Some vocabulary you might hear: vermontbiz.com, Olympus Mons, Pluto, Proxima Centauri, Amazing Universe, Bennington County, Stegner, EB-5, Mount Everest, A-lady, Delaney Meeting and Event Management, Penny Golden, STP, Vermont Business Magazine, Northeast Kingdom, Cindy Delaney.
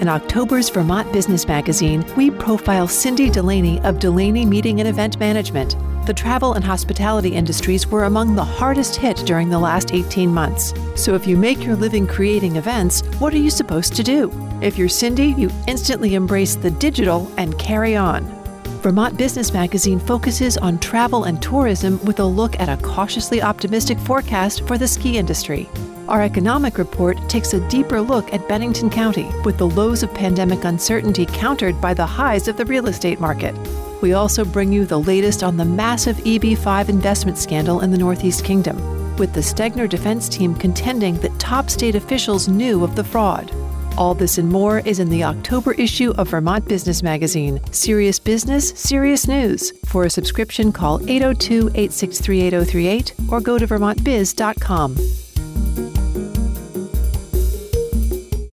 In October's Vermont Business Magazine, we profile Cindy Delaney of Delaney Meeting and Event Management. The travel and hospitality industries were among the hardest hit during the last 18 months. So if you make your living creating events, what are you supposed to do? If you're Cindy, you instantly embrace the digital and carry on. Vermont Business Magazine focuses on travel and tourism with a look at a cautiously optimistic forecast for the ski industry. Our economic report takes a deeper look at Bennington County, with the lows of pandemic uncertainty countered by the highs of the real estate market. We also bring you the latest on the massive EB-5 investment scandal in the Northeast Kingdom, with the Stegner defense team contending that top state officials knew of the fraud. All this and more is in the October issue of Vermont Business Magazine, Serious Business, Serious News. For a subscription, call 802-863-8038 or go to vermontbiz.com.